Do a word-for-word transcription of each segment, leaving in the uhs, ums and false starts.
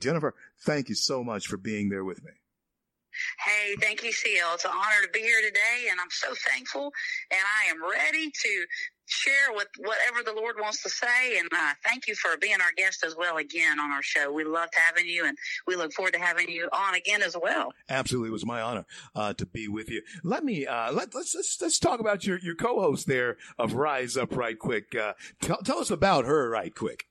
Jennifer, thank you so much for being there with me. Hey, thank you, C L. It's an honor to be here today, and I'm so thankful, and I am ready to share with whatever the Lord wants to say, and uh, thank you for being our guest as well again on our show. We loved having you, and we look forward to having you on again as well. Absolutely. It was my honor uh, to be with you. Let me, uh, let, let's, let's let's talk about your, your co-host there of Rise Up right quick. Uh, t- tell us about her right quick.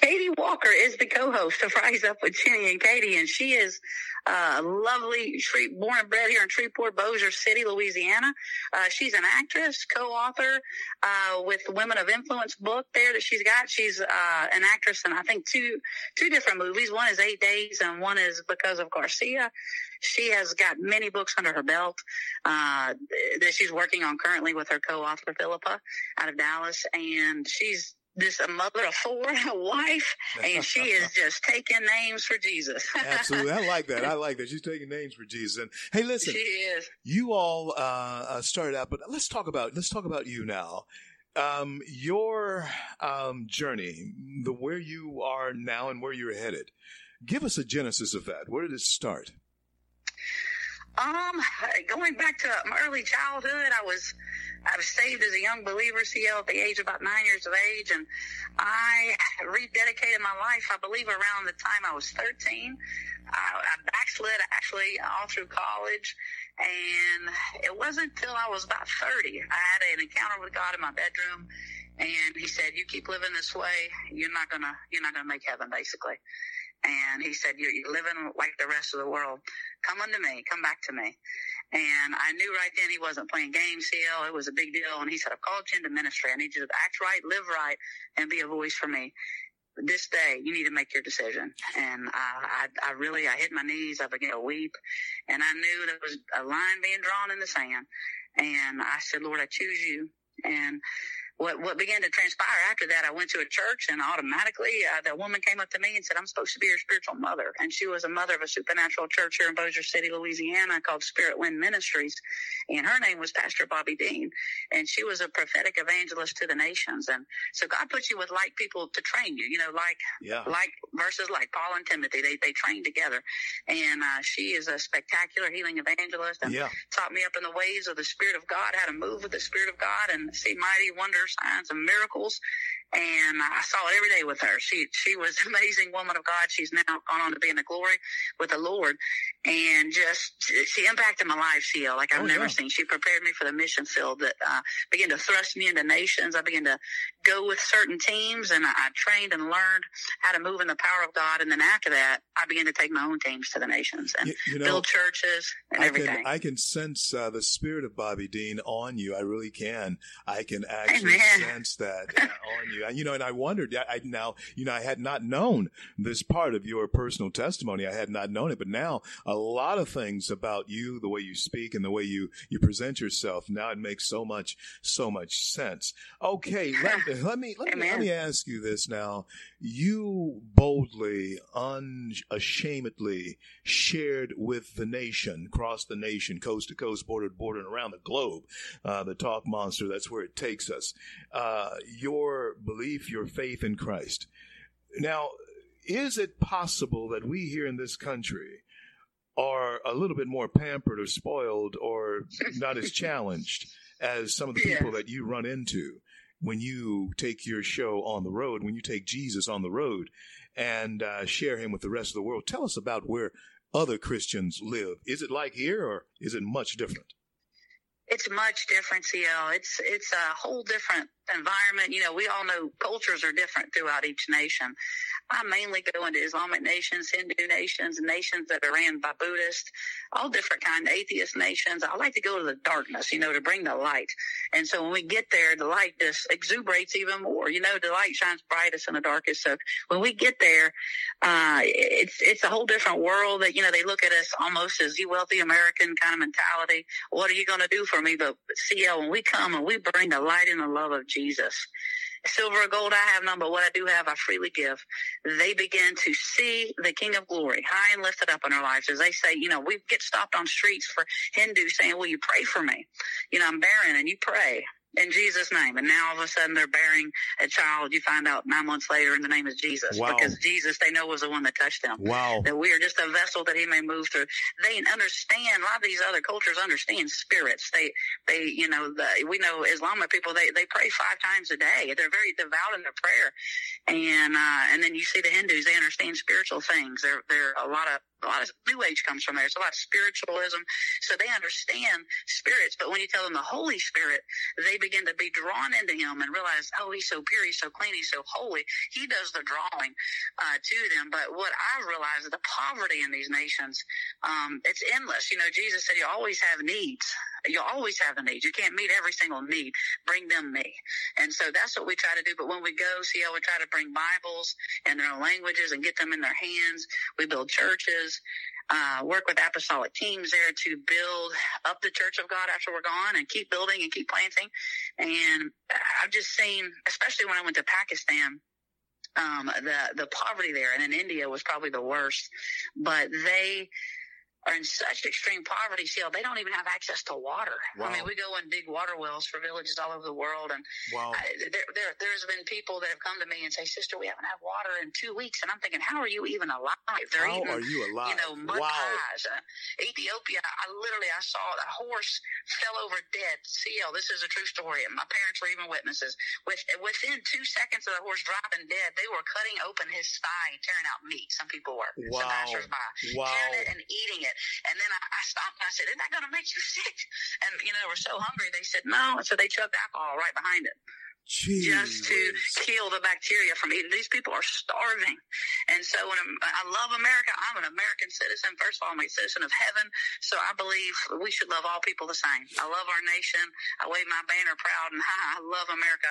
Katie Walker is the co-host of Rise Up with Jenny and Katie, and she is uh, lovely, born and bred here in Shreveport, Bossier City, Louisiana. Uh, she's an actress, co-author uh, with the Women of Influence book there that she's got. She's uh, an actress in, I think, two two different movies. One is Eight Days, and one is Because of Garcia. She has got many books under her belt uh, that she's working on currently with her co-author, Philippa, out of Dallas, and she's This a mother of four, a wife, and she is just taking names for Jesus. Absolutely. I like that. I like that. She's taking names for Jesus. And hey, listen, she is. You all uh, started out, but let's talk about let's talk about you now. Um, your um, journey, the where you are now and where you're headed. Give us a genesis of that. Where did it start? Um, going back to my early childhood, I was I was saved as a young believer, C L, at the age of about nine years of age, and I rededicated my life, I believe, around the time I was thirteen. I, I backslid, actually, all through college, and it wasn't until I was about thirty. I had an encounter with God in my bedroom, and he said, you keep living this way, you're not gonna, you're not gonna make heaven, basically. And he said, you're, you're living like the rest of the world. Come unto me. Come back to me. And I knew right then he wasn't playing games, C L. It was a big deal. And he said, I've called you into ministry. I need you to act right, live right, and be a voice for me. This day, you need to make your decision. And I, I, I really, I hit my knees. I began to weep. And I knew there was a line being drawn in the sand. And I said, Lord, I choose you. And What what began to transpire after that, I went to a church, and automatically uh, that woman came up to me and said, I'm supposed to be your spiritual mother. And she was a mother of a supernatural church here in Bossier City, Louisiana, called Spirit Wind Ministries. And her name was Pastor Bobby Dean. And she was a prophetic evangelist to the nations. And so God puts you with like people to train you, you know, like yeah. like verses like Paul and Timothy. They they trained together. And uh, she is a spectacular healing evangelist and yeah. taught me up in the ways of the Spirit of God, how to move with the Spirit of God and see mighty wonders, signs, and miracles. And I saw it every day with her. She she was an amazing woman of God. She's now gone on to be in the glory with the Lord. And just, she impacted my life, C L, like I've oh, never yeah. seen. She prepared me for the mission field that uh, began to thrust me into nations. I began to go with certain teams, and I, I trained and learned how to move in the power of God. And then after that, I began to take my own teams to the nations and you, you know, build churches and I everything. Can, I can sense uh, the spirit of Bobby Dean on you. I really can. I can actually Amen. sense that uh, on you. You know, and I wondered, I now, you know, I had not known this part of your personal testimony. I had not known it. But now a lot of things about you, the way you speak and the way you, you present yourself, now it makes so much, so much sense. Okay, let, let me let me, let me ask you this now. You boldly, unashamedly shared with the nation, across the nation, coast to coast, border to border, and around the globe, uh, the Talk Monster, that's where it takes us. Uh, your belief, your faith in Christ. Now, is it possible that we here in this country are a little bit more pampered or spoiled or not as challenged as some of the people yeah. that you run into when you take your show on the road, when you take Jesus on the road and uh, share him with the rest of the world? Tell us about where other Christians live. Is it like here, or is it much different? It's much different, C L. It's it's a whole different environment. You know, we all know cultures are different throughout each nation. I mainly go into Islamic nations, Hindu nations, nations that are ran by Buddhists, all different kind of atheist nations. I like to go to the darkness, you know, to bring the light. And so when we get there, the light just exuberates even more. You know, the light shines brightest in the darkest. So when we get there, uh, it's it's a whole different world that, you know, they look at us almost as you wealthy American kind of mentality. What are you going to do for me? But C L, when we come and we bring the light and the love of Jesus, silver or gold I have none, but what I do have I freely give. They begin to see the King of Glory high and lifted up in our lives. As they say, you know, we get stopped on streets for Hindus saying, will you pray for me? You know, I'm barren, and you pray. in Jesus' name. And now all of a sudden they're bearing a child. You find out nine months later in the name of Jesus. Wow. Because Jesus, they know, was the one that touched them. Wow. That we are just a vessel that he may move through. They understand, a lot of these other cultures understand spirits. They, they, you know, the, we know Islamic people, they, they pray five times a day. They're very devout in their prayer. And, uh, and then you see the Hindus, they understand spiritual things. They're, they're a lot of, A lot of New Age comes from there. It's a lot of spiritualism. So they understand spirits, but when you tell them the Holy Spirit, they begin to be drawn into him and realize, oh, he's so pure, he's so clean, he's so holy. He does the drawing uh, to them. But what I've realized is the poverty in these nations, um, it's endless. You know, Jesus said you always have needs. You'll always have a need. You can't meet every single need. Bring them me. And so that's what we try to do. But when we go, see how we try to bring Bibles and their languages and get them in their hands. We build churches, uh, work with apostolic teams there to build up the church of God after we're gone, and keep building and keep planting. And I've just seen, especially when I went to Pakistan, um, the, the poverty there, and in India was probably the worst, but they are in such extreme poverty still, they don't even have access to water. Wow. I mean, we go and dig water wells for villages all over the world. And wow. I, there, there, there's been people that have come to me and say, sister, we haven't had water in two weeks. And I'm thinking, how are you even alive? They're how eating, are you alive? You know, mud wow. pies. Uh, Ethiopia, I literally, I saw a horse fell over dead. C L, this is a true story. And my parents were even witnesses. With, within two seconds of the horse dropping dead, they were cutting open his thigh and tearing out meat. Some people were. Wow. Some passers by. Wow. Tearing it and eating it. And then I, I stopped and I said, isn't that going to make you sick? And, you know, they were so hungry. They said, no. And so they chugged alcohol right behind it. Jeez. Just to kill the bacteria from eating. These people are starving. And so when I'm, I love America. I'm an American citizen. First of all, I'm a citizen of heaven. So I believe we should love all people the same. I love our nation. I wave my banner proud and high. I love America,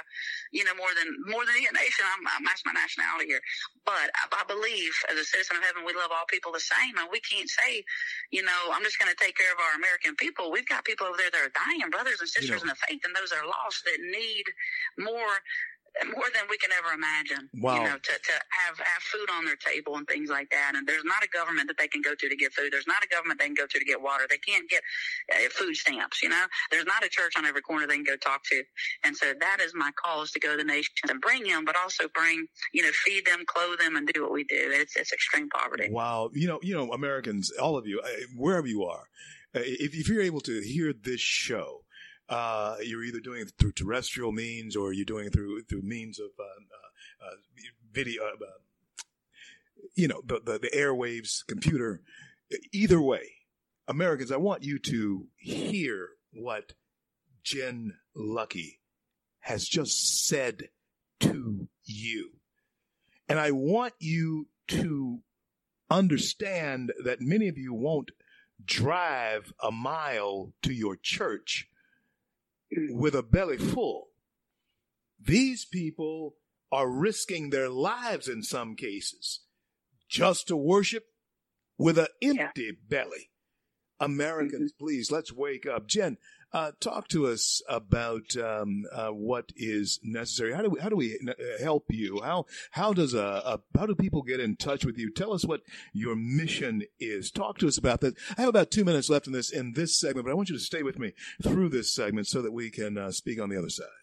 you know, more than more than any nation. I'm, I'm, that's my nationality here. But I, I believe as a citizen of heaven, we love all people the same. And we can't say, you know, I'm just going to take care of our American people. We've got people over there that are dying, brothers and sisters you know. in the faith, and those that are lost that need more. More, more than we can ever imagine. Wow. You know, to, to have, have food on their table and things like that. And there's not a government that they can go to to get food. There's not a government they can go to to get water. They can't get uh, food stamps. You know, there's not a church on every corner they can go talk to. And so that is my call, is to go to the nations and bring them, but also bring, you know, feed them, clothe them, and do what we do. It's, it's extreme poverty. Wow. You know, you know, Americans, all of you, wherever you are, if, if you're able to hear this show, Uh, you're either doing it through terrestrial means, or you're doing it through through means of uh, uh, video, uh, you know, the, the the airwaves, computer. Either way, Americans, I want you to hear what Jen Lucky has just said to you, and I want you to understand that many of you won't drive a mile to your church with a belly full. These people are risking their lives in some cases just to worship with an empty yeah. belly. Americans, mm-hmm. please, let's wake up. Jen, uh, talk to us about um, uh, what is necessary. How do we, how do we help you? How how does a, a how do people get in touch with you? Tell us what your mission is. Talk to us about that. I have about two minutes left in this in this segment, but I want you to stay with me through this segment so that we can uh, speak on the other side.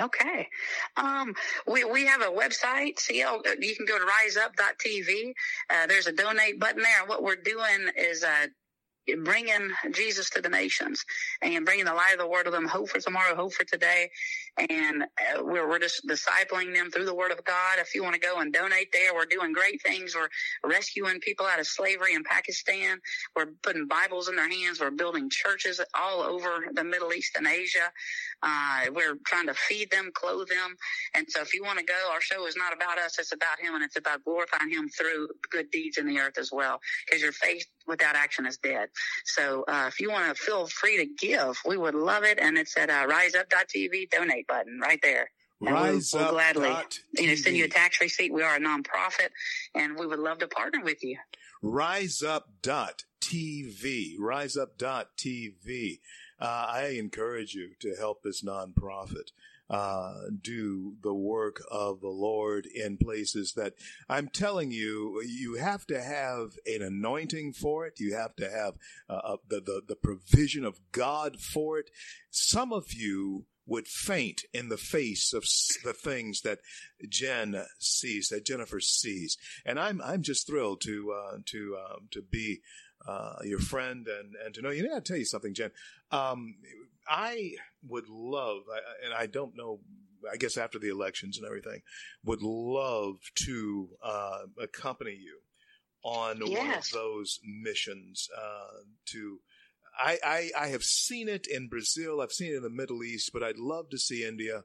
Okay. Um, we, we have a website, C L, you can go to rise up dot t v. Uh, there's a donate button there. And what we're doing is uh, bringing Jesus to the nations and bringing the light of the word to them, hope for tomorrow, hope for today. And uh, we're, we're just discipling them through the word of God. If you want to go and donate there, we're doing great things. We're rescuing people out of slavery in Pakistan. We're putting Bibles in their hands. We're building churches all over the Middle East and Asia. Uh, we're trying to feed them, clothe them. And so if you want to go, our show is not about us. It's about him, and it's about glorifying him through good deeds in the earth as well, because your faith without action is dead. So uh, if you want to feel free to give, we would love it. And it's at uh, rise up dot t v donate button right there. And Rise we'll, we'll up gladly you know, send you a tax receipt. We are a nonprofit, and we would love to partner with you. rise up dot t v. rise up dot t v. Uh, I encourage you to help this nonprofit uh, do the work of the Lord in places that, I'm telling you, you have to have an anointing for it. You have to have uh, the, the, the provision of God for it. Some of you would faint in the face of the things that Jen sees, that Jennifer sees. And I'm I'm just thrilled to uh, to um, to be uh, your friend and, and to know you. And I'll tell you something, Jen. Um, I would love, and I don't know, I guess after the elections and everything, would love to uh, accompany you on yes. one of those missions uh, to. I, I, I have seen it in Brazil. I've seen it in the Middle East, but I'd love to see India.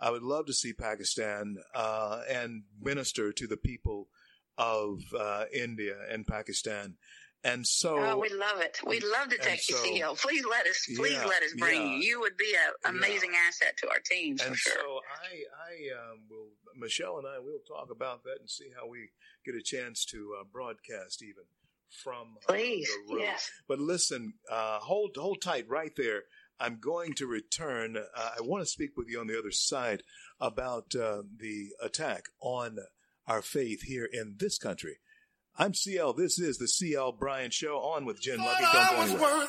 I would love to see Pakistan uh, and minister to the people of uh, India and Pakistan. And so, oh, we love it. We'd love to take so, you, C L. Please let us. Please yeah, let us bring yeah, you. You would be an amazing yeah. asset to our team. For and sure. so, I, I um, will. Michelle and I will talk about that and see how we get a chance to uh, broadcast even from uh, Please, the road. Yes. But listen, uh, hold hold tight right there. I'm going to return. Uh, I want to speak with you on the other side about uh, the attack on our faith here in this country. I'm C L. This is the C L Bryant Show. On with Jen Lucky. Don't go anywhere.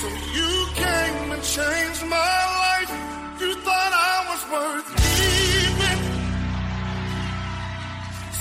So you came and changed my life. You thought I was worth leaving.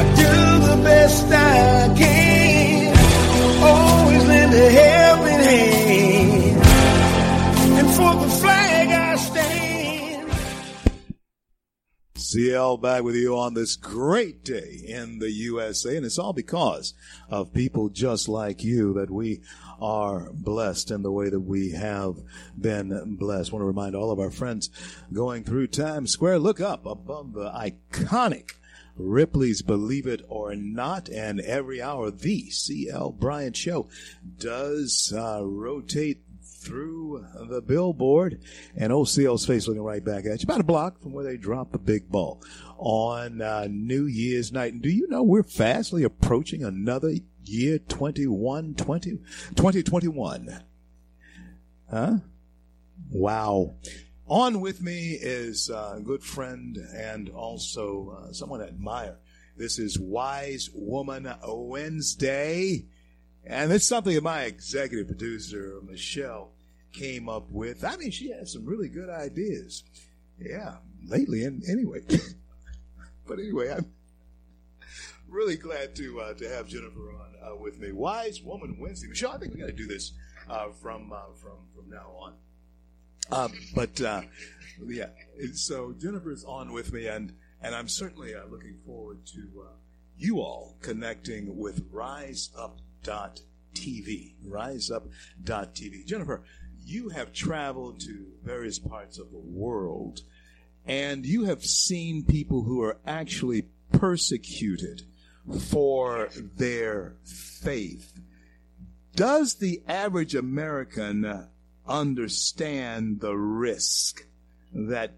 I do the best I can. Always lend a helping hand. And for the flag I stand. C L back with you on this great day in the U S A, and it's all because of people just like you that we are blessed in the way that we have been blessed. I want to remind all of our friends going through Times Square, look up above the iconic Ripley's Believe It or Not, and every hour the C L Bryant Show does uh, rotate through the billboard, and O C L's face looking right back at you, about a block from where they dropped the big ball on uh, New Year's night. And do you know we're fastly approaching another year, twenty-one, twenty, twenty twenty-one? Huh? Wow. On with me is a good friend and also uh, someone I admire. This is Wise Woman Wednesday. And it's something that my executive producer, Michelle, came up with. I mean, she has some really good ideas. Yeah, lately, and anyway. But anyway, I'm really glad to uh, to have Jennifer on uh, with me. Wise Woman Wednesday. Michelle, I think we got to do this uh, from, uh, from, from now on. Uh, but, uh, yeah, so Jennifer's on with me, and, and I'm certainly uh, looking forward to uh, you all connecting with rise up dot t v, rise up dot t v. Jennifer, you have traveled to various parts of the world, and you have seen people who are actually persecuted for their faith. Does the average American... Uh, understand the risk that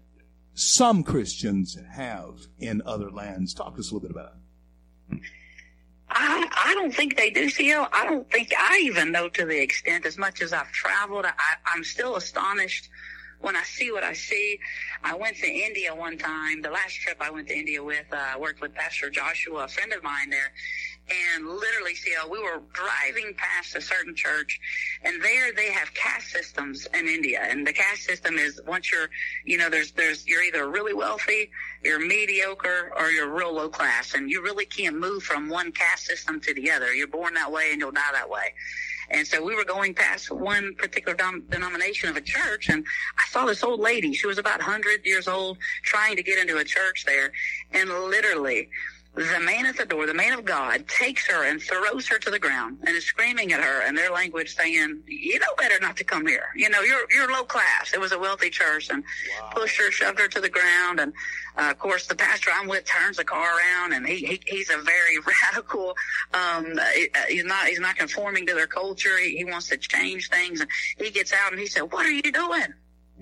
some Christians have in other lands? Talk to us a little bit about it. I, I don't think they do, C L. I don't think I even know to the extent. As much as I've traveled, I, I'm still astonished when I see what I see. I went to India one time. The last trip I went to India with, uh, I worked with Pastor Joshua, a friend of mine there. And literally, C L, we were driving past a certain church, and there they have caste systems in India. And the caste system is once you're, you know, there's, there's, you're either really wealthy, you're mediocre, or you're real low class. And you really can't move from one caste system to the other. You're born that way and you'll die that way. And so we were going past one particular dom- denomination of a church, and I saw this old lady. She was about one hundred years old, trying to get into a church there, and literally the man at the door, the man of God, takes her and throws her to the ground and is screaming at her in their language saying, you know better not to come here. You know, you're you're low class. It was a wealthy church. And wow. Pushed her, shoved her to the ground. And, uh, of course, the pastor I'm with turns the car around, and he, he he's a very radical. Um, he's not he's not conforming to their culture. He, he wants to change things. And he gets out and he said, what are you doing?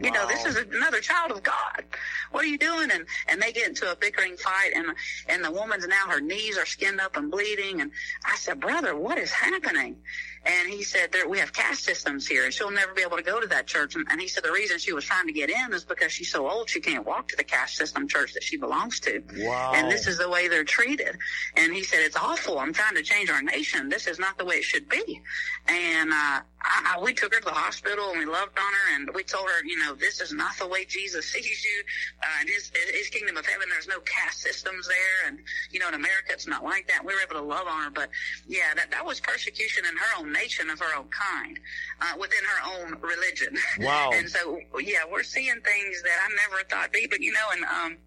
You know, this is another child of God. What are you doing? And, and they get into a bickering fight, and and the woman's now, her knees are skinned up and bleeding. And I said, brother, what is happening? And he said, there, we have caste systems here, and she'll never be able to go to that church. And, and he said the reason she was trying to get in is because she's so old she can't walk to the caste system church that she belongs to. Wow. And this is the way they're treated. And he said, it's awful. I'm trying to change our nation. This is not the way it should be. And uh, I, I, we took her to the hospital, and we loved on her, and we told her, you know, this is not the way Jesus sees you. Uh, in his, in his kingdom of heaven, there's no caste systems there. And, you know, in America, it's not like that. We were able to love on her. But, yeah, that, that was persecution in her own nation of her own kind, uh, within her own religion. Wow. And so, yeah, we're seeing things that I never thought be, but you know, and, um,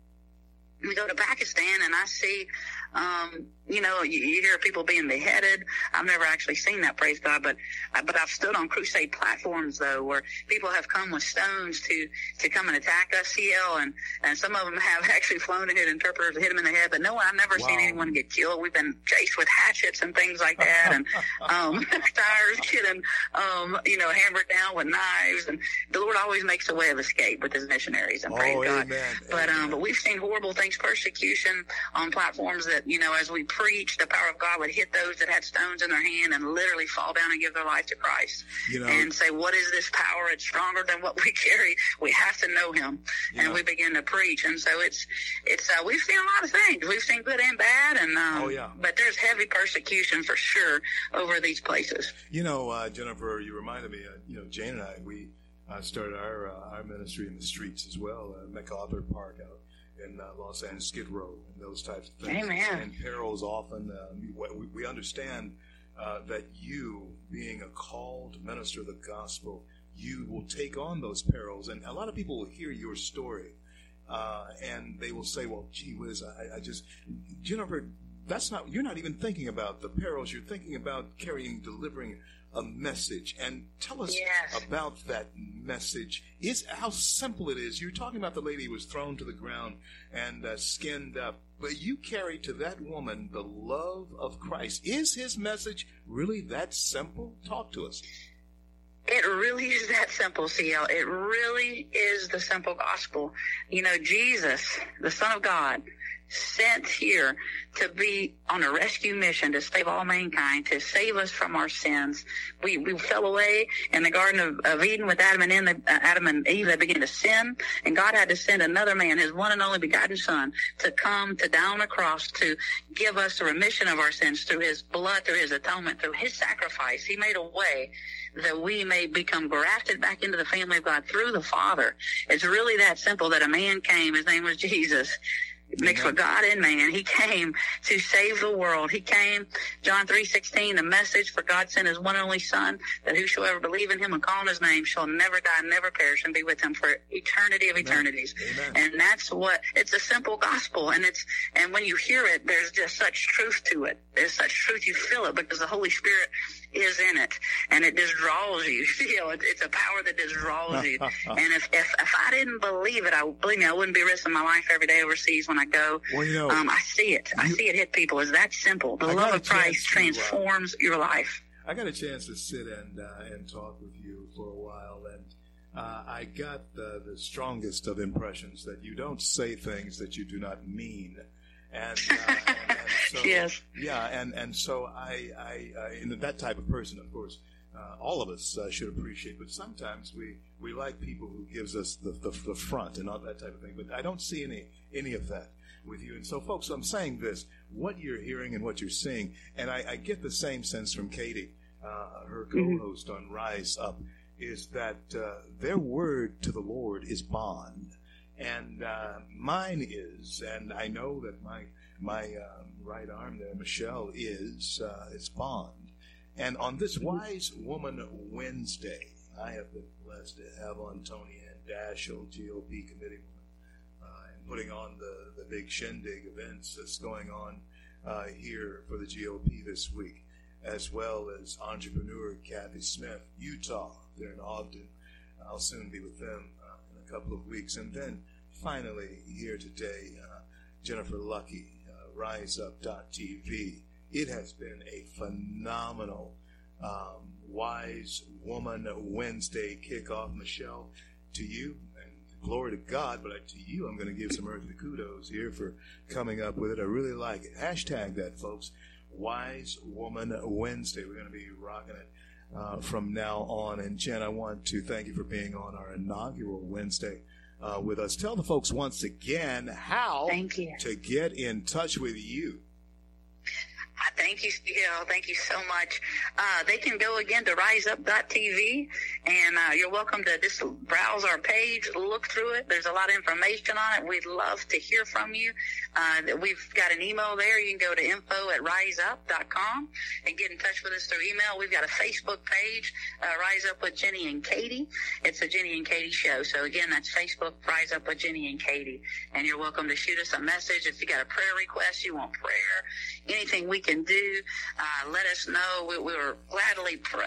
we go to Pakistan and I see, um, you know, you, you hear people being beheaded. I've never actually seen that, praise God, but, but I've stood on crusade platforms though, where people have come with stones to, to come and attack us, C L, and, and some of them have actually flown in and interpreters hit them in the head, but no one, I've never wow. seen anyone get killed. We've been chased with hatchets and things like that, and, um, tires getting, um, you know, hammered down with knives, and the Lord always makes a way of escape with his missionaries, and oh, praise amen, God. Amen. But, um, but we've seen horrible things, persecution on platforms that, you know, as we preach, the power of God would hit those that had stones in their hand and literally fall down and give their life to Christ, you know, and say, what is this power? It's stronger than what we carry. We have to know him. And know. We begin to preach. And so it's, it's, uh, we've seen a lot of things. We've seen good and bad. And, um, oh, yeah. But there's heavy persecution for sure over these places. You know, uh, Jennifer, you reminded me, uh, you know, Jane and I, we uh, started our, uh, our ministry in the streets as well, uh, MacArthur Park out in uh, Los Angeles, Skid Row, and those types of things. Amen. And perils often. Uh, we, we understand uh, that you, being a called minister of the gospel, you will take on those perils. And a lot of people will hear your story, uh, and they will say, well, gee whiz, I, I just, Jennifer, that's not, you're not even thinking about the perils. You're thinking about carrying, delivering a message. And tell us yes. about that message. Is how simple it is. You're talking about the lady who was thrown to the ground and uh, skinned up, but you carry to that woman the love of Christ. Is his message really that simple? Talk to us. It really is that simple, C L. It really is the simple gospel. You know, Jesus, the Son of God, sent here to be on a rescue mission to save all mankind, to save us from our sins. We we fell away in the Garden of, of Eden with Adam and, in the, uh, Adam and Eve. They began to sin, and God had to send another man, his one and only begotten Son, to come to die on the cross to give us the remission of our sins through his blood, through his atonement, through his sacrifice. He made a way that we may become grafted back into the family of God through the Father. It's really that simple that a man came. His name was Jesus. Mixed with God and man. He came to save the world. He came, John three sixteen, the message, for God sent his one and only Son, that whosoever believe in him and call on his name shall never die, never perish, and be with him for eternity of eternities. Amen. And that's what, it's a simple gospel. And it's, and when you hear it, there's just such truth to it. There's such truth. You feel it because the Holy Spirit is in it, and it just draws you. You know, it's, it's a power that just draws you. And if, if if I didn't believe it, I believe me, I wouldn't be risking my life every day overseas when I go. Well, you know, um, I see it. I you, see it hit people. It's that simple. The I love of Christ transforms to, uh, your life. I got a chance to sit and uh, and talk with you for a while, and uh, I got the, the strongest of impressions that you don't say things that you do not mean. And, uh, and, and so, yes. Yeah, and, and so I, I, I, and that type of person, of course, uh, all of us uh, should appreciate, but sometimes we, we like people who gives us the, the, the front and all that type of thing, but I don't see any, any of that with you. And so, folks, I'm saying this, what you're hearing and what you're seeing, and I, I get the same sense from Katie, uh, her co-host mm-hmm. on Rise Up, is that uh, their word to the Lord is bond. And uh, mine is, and I know that my my um, right arm there, Michelle, is uh, is bond. And on this Wise Woman Wednesday, I have been blessed to have on Tony and Dashiell, G O P committee woman, uh, and putting on the, the big shindig events that's going on uh, here for the G O P this week, as well as entrepreneur Kathy Smith, Utah. They're in Ogden. I'll soon be with them uh, in a couple of weeks. And then finally here today, uh, Jennifer Lucky, uh, rise up dot t v. It has been a phenomenal um, Wise Woman Wednesday kickoff, Michelle, to you. And glory to God, but to you I'm going to give some earthly kudos here for coming up with it. I really like it. Hashtag that, folks. Wise Woman Wednesday. We're going to be rocking it uh, from now on. And Jen, I want to thank you for being on our inaugural Wednesday uh, with us. Tell the folks once again how to get in touch with you. Thank you, Steele. Thank you so much. Uh, they can go again to rise up dot t v, and uh, you're welcome to just browse our page, look through it. There's a lot of information on it. We'd love to hear from you. Uh, we've got an email there. You can go to info at rise up dot com and get in touch with us through email. We've got a Facebook page, uh, Rise Up with Jenny and Katie. It's a Jenny and Katie show. So, again, that's Facebook, Rise Up with Jenny and Katie. And you're welcome to shoot us a message. If you got a prayer request, you want prayer, anything we can do, uh, let us know. We, we will gladly pray,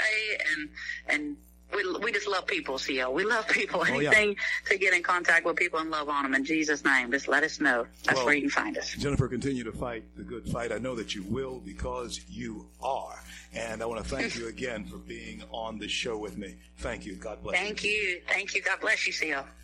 and and we we just love people, C L. We love people. Oh, Anything yeah. to get in contact with people and love on them. In Jesus' name, just let us know. That's well, where you can find us. Jennifer, continue to fight the good fight. I know that you will, because you are. And I want to thank you again for being on the show with me. Thank you. God bless you. Thank you. Thank you. God bless you, C L.